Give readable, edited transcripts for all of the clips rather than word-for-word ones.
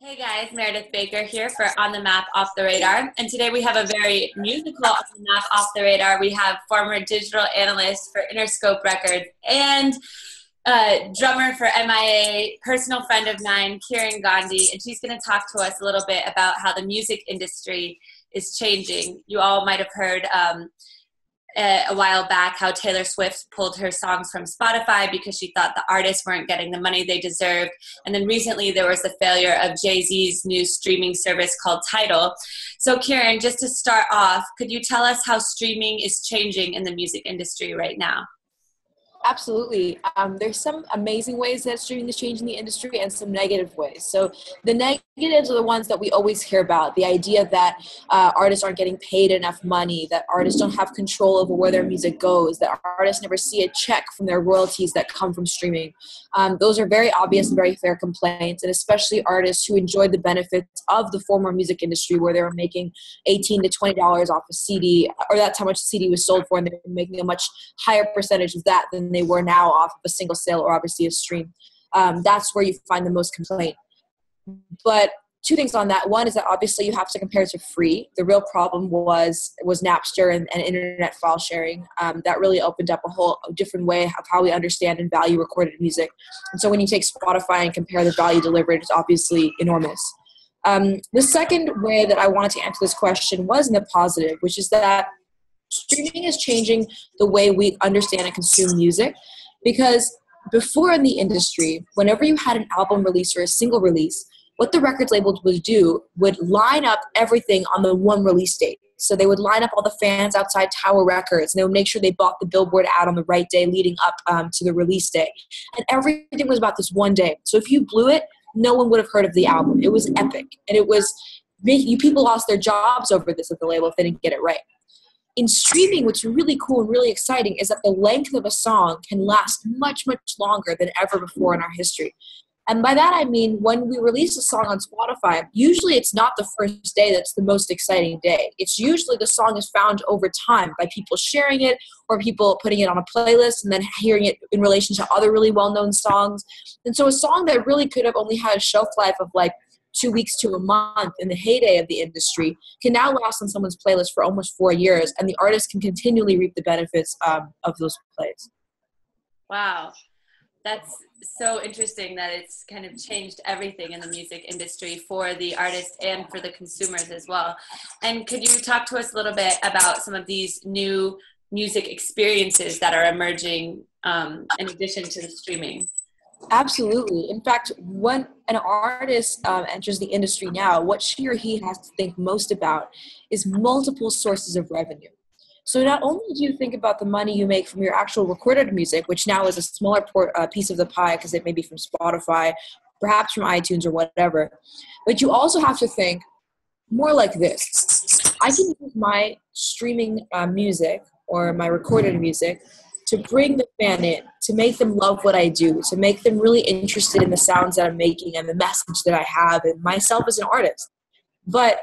Hey guys, Meredith Baker here for On the Map, Off the Radar. And today we have a very musical On the Map, Off the Radar. We have former digital analyst for Interscope Records and drummer for MIA, personal friend of mine, Kiran Gandhi. And she's going to talk to us a little bit about how the music industry is changing. You all might have heard a while back how Taylor Swift pulled her songs from Spotify because she thought the artists weren't getting the money they deserved. And then recently there was the failure of Jay-Z's new streaming service called Tidal. So Kiran, just to start off, could you tell us how streaming is changing in the music industry right now? Absolutely. There's some amazing ways that streaming is changing the industry and some negative ways. So the negatives are the ones that we always hear about. The idea that artists aren't getting paid enough money, that artists don't have control over where their music goes, that artists never see a check from their royalties that come from streaming. Those are very obvious and very fair complaints, and especially artists who enjoyed the benefits of the former music industry where they were making $18 to $20 off a CD, or that's how much the CD was sold for, and they were making a much higher percentage of that than they were now off of a single sale or obviously a stream. That's where you find the most complaint. But two things on that. One is that obviously you have to compare it to free. The real problem was Napster and internet file sharing. That really opened up a whole different way of how we understand and value recorded music. And so when you take Spotify and compare the value delivered, it's obviously enormous. The second way that I wanted to answer this question was in the positive, which is that streaming is changing the way we understand and consume music, because before in the industry, whenever you had an album release or a single release, what the record labels would do would line up everything on the one release date. So they would line up all the fans outside Tower Records, and they would make sure they bought the Billboard ad on the right day leading up to the release day. And everything was about this one day. So if you blew it, no one would have heard of the album. It was epic. And it was people lost their jobs over this at the label if they didn't get it right. In streaming, what's really cool and really exciting is that the length of a song can last much, much longer than ever before in our history. And by that I mean when we release a song on Spotify, usually it's not the first day that's the most exciting day. It's usually the song is found over time by people sharing it or people putting it on a playlist and then hearing it in relation to other really well-known songs. And so a song that really could have only had a shelf life of like 2 weeks to a month in the heyday of the industry can now last on someone's playlist for almost 4 years, and the artist can continually reap the benefits of those plays. Wow. That's so interesting that it's kind of changed everything in the music industry for the artist and for the consumers as well. And could you talk to us a little bit about some of these new music experiences that are emerging in addition to the streaming? Absolutely. In fact, when an artist enters the industry now, what she or he has to think most about is multiple sources of revenue. So not only do you think about the money you make from your actual recorded music, which now is a smaller piece of the pie because it may be from Spotify, perhaps from iTunes or whatever, but you also have to think more like this. I can use my streaming music or my recorded music to bring the fan in, to make them love what I do, to make them really interested in the sounds that I'm making and the message that I have and myself as an artist. But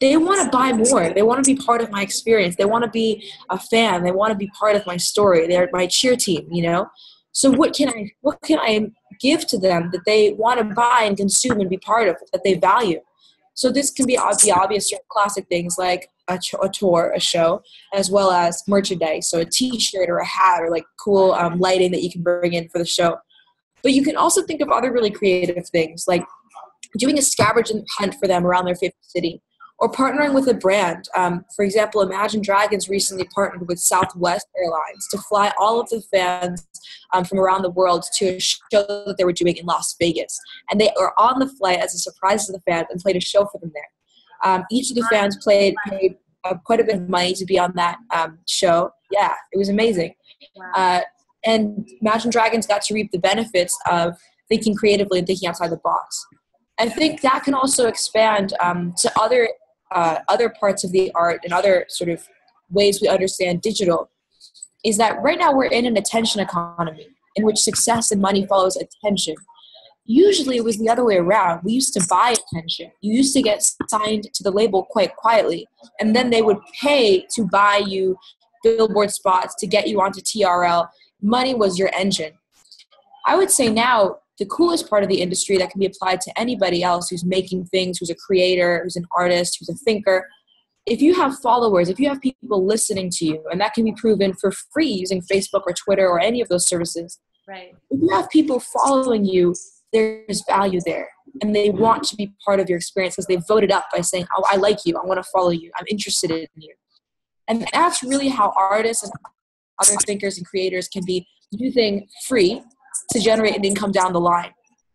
they want to buy more. They want to be part of my experience. They want to be a fan. They want to be part of my story. They're my cheer team, you know? So what can I give to them that they want to buy and consume and be part of, that they value? So this can be the obvious classic things like a tour, a show, as well as merchandise, so a t-shirt or a hat or like cool lighting that you can bring in for the show. But you can also think of other really creative things like doing a scavenger hunt for them around their favorite city or partnering with a brand. For example, Imagine Dragons recently partnered with Southwest Airlines to fly all of the fans from around the world to a show that they were doing in Las Vegas. And they were on the flight as a surprise to the fans and played a show for them there. Each of the fans paid quite a bit of money to be on that show. Yeah, it was amazing. Wow. And Imagine Dragons got to reap the benefits of thinking creatively and thinking outside the box. I think that can also expand to other parts of the art and other sort of ways we understand digital, is that right now we're in an attention economy in which success and money follows attention. Usually it was the other way around. We used to buy attention. You used to get signed to the label quite quietly, and then they would pay to buy you Billboard spots to get you onto TRL. Money was your engine. I would say now the coolest part of the industry that can be applied to anybody else who's making things, who's a creator, who's an artist, who's a thinker. If you have followers, if you have people listening to you, and that can be proven for free using Facebook or Twitter or any of those services, right? If you have people following you, there's value there. And they want to be part of your experience because they voted up by saying, oh, I like you. I want to follow you. I'm interested in you. And that's really how artists and other thinkers and creators can be using free to generate an income down the line.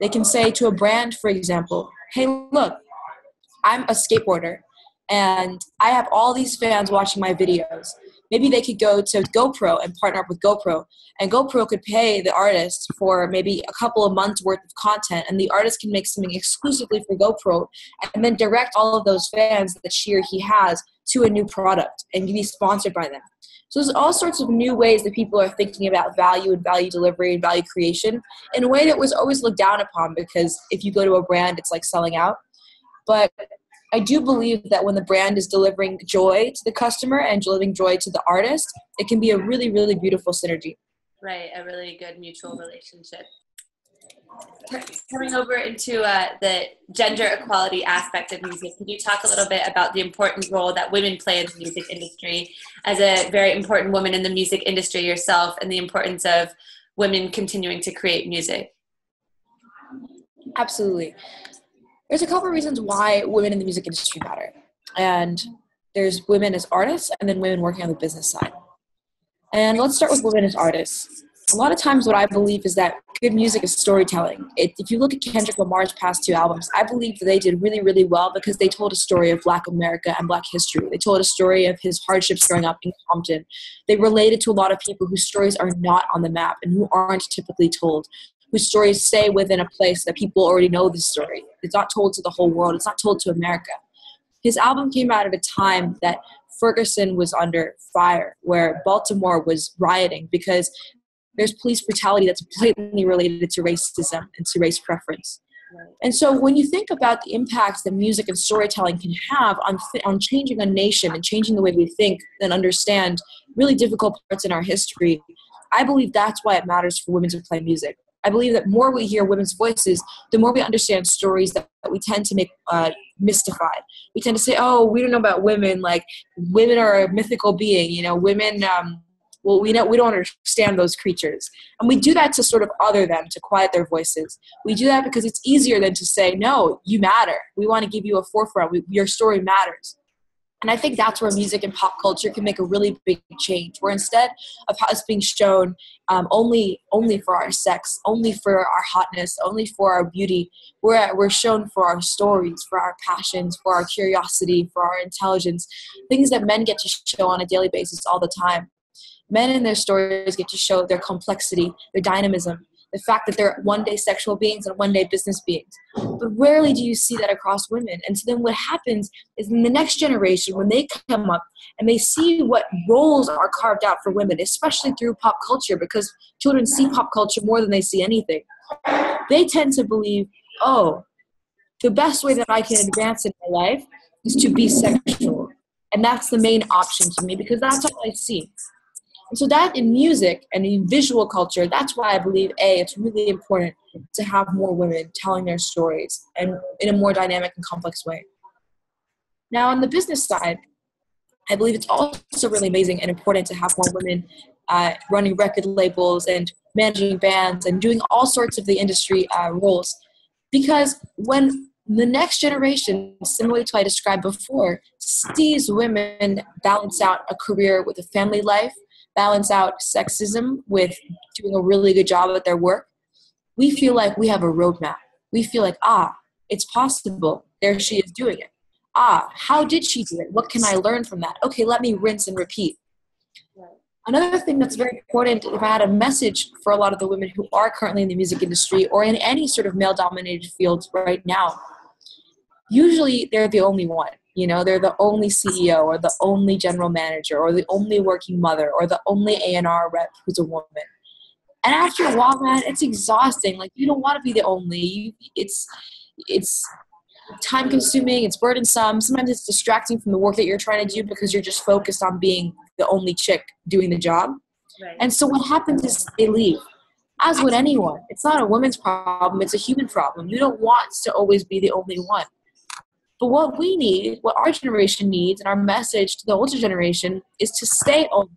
They can say to a brand, for example, hey, look, I'm a skateboarder and I have all these fans watching my videos. Maybe they could go to GoPro and partner up with GoPro, and GoPro could pay the artist for maybe a couple of months worth of content, and the artist can make something exclusively for GoPro and then direct all of those fans that she or he has to a new product and be sponsored by them. So there's all sorts of new ways that people are thinking about value and value delivery and value creation in a way that was always looked down upon, because if you go to a brand, it's like selling out. But I do believe that when the brand is delivering joy to the customer and delivering joy to the artist, it can be a really, really beautiful synergy. Right, a really good mutual relationship. Coming over into the gender equality aspect of music, can you talk a little bit about the important role that women play in the music industry? As a very important woman in the music industry yourself, and the importance of women continuing to create music? Absolutely. There's a couple of reasons why women in the music industry matter. And there's women as artists and then women working on the business side. And let's start with women as artists. A lot of times what I believe is that good music is storytelling. If you look at Kendrick Lamar's past two albums, I believe that they did really, really well because they told a story of Black America and Black history. They told a story of his hardships growing up in Compton. They related to a lot of people whose stories are not on the map and who aren't typically told, whose stories stay within a place that people already know the story. It's not told to the whole world. It's not told to America. His album came out at a time that Ferguson was under fire, where Baltimore was rioting because there's police brutality that's blatantly related to racism and to race preference. And so when you think about the impacts that music and storytelling can have on changing a nation and changing the way we think and understand really difficult parts in our history, I believe that's why it matters for women to play music. I believe that more we hear women's voices, the more we understand stories that we tend to make mystified. We tend to say, oh, we don't know about women. Like, women are a mythical being. You know, women, well, we don't understand those creatures. And we do that to sort of other them, to quiet their voices. We do that because it's easier than to say, no, you matter. We want to give you a forefront. Your story matters. And I think that's where music and pop culture can make a really big change, where instead of us being shown only for our sex, only for our hotness, only for our beauty, we're shown for our stories, for our passions, for our curiosity, for our intelligence, things that men get to show on a daily basis all the time. Men in their stories get to show their complexity, their dynamism, the fact that they're one day sexual beings and one day business beings. But rarely do you see that across women. And so then what happens is, in the next generation, when they come up and they see what roles are carved out for women, especially through pop culture, because children see pop culture more than they see anything, they tend to believe, oh, the best way that I can advance in my life is to be sexual. And that's the main option to me because that's all I see. So that in music and in visual culture, that's why I believe, A, it's really important to have more women telling their stories and in a more dynamic and complex way. Now, on the business side, I believe it's also really amazing and important to have more women running record labels and managing bands and doing all sorts of the industry roles. Because when the next generation, similarly to what I described before, sees women balance out a career with a family life, balance out sexism with doing a really good job at their work, we feel like we have a roadmap. We feel like, ah, it's possible. There she is doing it. Ah, how did she do it? What can I learn from that? Okay, let me rinse and repeat. Another thing that's very important, if I had a message for a lot of the women who are currently in the music industry or in any sort of male-dominated fields right now, usually they're the only one. You know, they're the only CEO or the only general manager or the only working mother or the only A&R rep who's a woman. And after a while, man, it's exhausting. Like, you don't want to be the only. It's time-consuming. It's burdensome. Sometimes it's distracting from the work that you're trying to do because you're just focused on being the only chick doing the job. Right. And so what happens is they leave. as would anyone. It's not a woman's problem. It's a human problem. You don't want to always be the only one. But what we need, what our generation needs, and our message to the older generation is to stay open,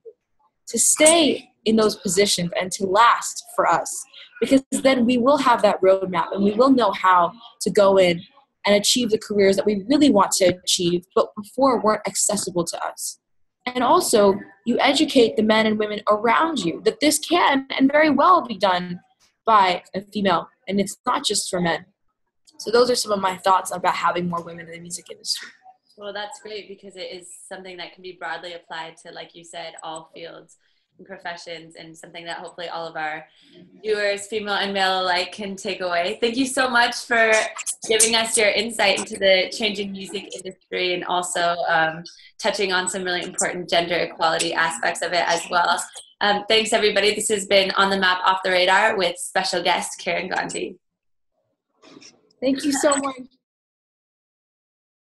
to stay in those positions and to last for us. Because then we will have that roadmap and we will know how to go in and achieve the careers that we really want to achieve, but before weren't accessible to us. And also, you educate the men and women around you that this can and very well be done by a female, and it's not just for men. So those are some of my thoughts about having more women in the music industry. Well, that's great, because it is something that can be broadly applied to, like you said, all fields and professions, and something that hopefully all of our viewers, female and male alike, can take away. Thank you so much for giving us your insight into the changing music industry, and also touching on some really important gender equality aspects of it as well. Thanks, everybody. This has been On the Map, Off the Radar with special guest Kiran Gandhi. Thank you so much.